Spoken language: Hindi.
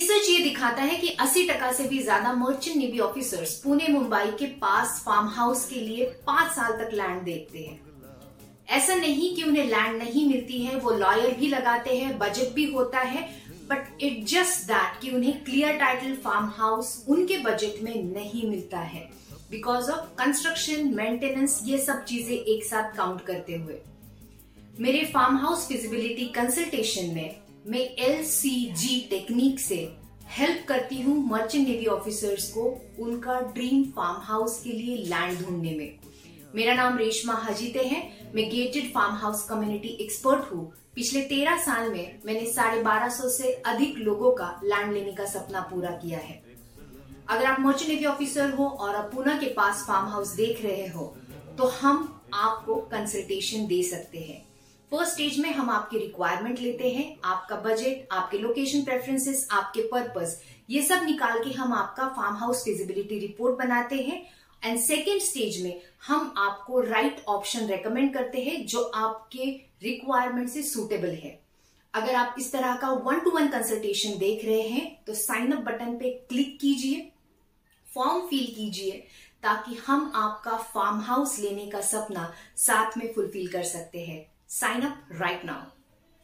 रिसर्च ये दिखाता है कि 80% से भी ज्यादा merchant navy officers Pune Mumbai के पास फार्म हाउस के लिए 5 साल तक लैंड देखते हैं। ऐसा नहीं कि उन्हें लैंड नहीं मिलती है, वो लॉयर भी लगाते हैं, बजट भी होता है, बट इट जस्ट दैट कि उन्हें क्लियर टाइटल फार्म हाउस उनके बजट में नहीं मिलता है बिकॉज ऑफ कंस्ट्रक्शन, मेंटेनेंस, ये सब चीजें एक साथ काउंट करते हुए। मेरे फार्म हाउस फिजिबिलिटी कंसल्टेशन में मैं LCG टेक्निक से हेल्प करती हूँ मर्चेंट नेवी ऑफिसर्स को उनका ड्रीम फार्म हाउस के लिए लैंड ढूंढने में। मेरा नाम रेशमा हजीते है, मैं gated farm house community expert हूँ। पिछले 13 साल में मैंने 1250 से अधिक लोगों का लैंड लेने का सपना पूरा किया है। अगर आप मर्चेंट नेवी ऑफिसर हो और आप पुणे के पास फार्म हाउस देख रहे हो तो हम आपको कंसल्टेशन दे सकते हैं। फर्स्ट स्टेज में हम आपकी रिक्वायरमेंट लेते हैं, आपका बजट, आपके लोकेशन प्रेफरेंसेस, आपके पर्पस, ये सब निकाल के हम आपका फार्म हाउस फिजिबिलिटी रिपोर्ट बनाते हैं। एंड सेकेंड स्टेज में हम आपको राइट ऑप्शन रेकमेंड करते हैं जो आपके रिक्वायरमेंट से सूटेबल है। अगर आप इस तरह का 1-to-1 कंसल्टेशन देख रहे हैं तो साइन अप बटन पे क्लिक कीजिए, फॉर्म फिल कीजिए ताकि हम आपका फार्म हाउस लेने का सपना साथ में फुलफिल कर सकते हैं। Sign up right now.